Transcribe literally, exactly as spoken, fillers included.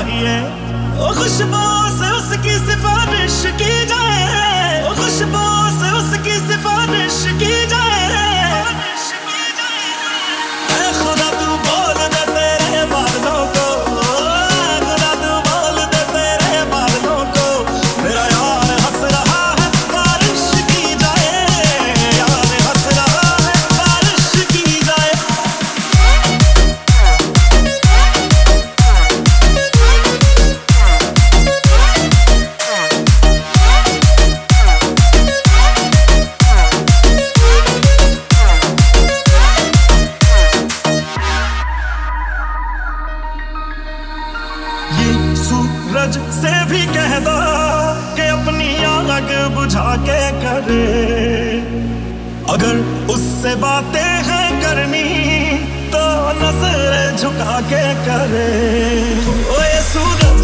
चाहिए, ओ खुशबू से उसकी सिफारिश की जाए, ओ खुशबू से उसकी सिफारिश की जाए। सूरज से भी कह दो कि अपनी आग बुझा के करे, अगर उससे बातें हैं करनी तो नजर झुका के करे। ओए सूरज।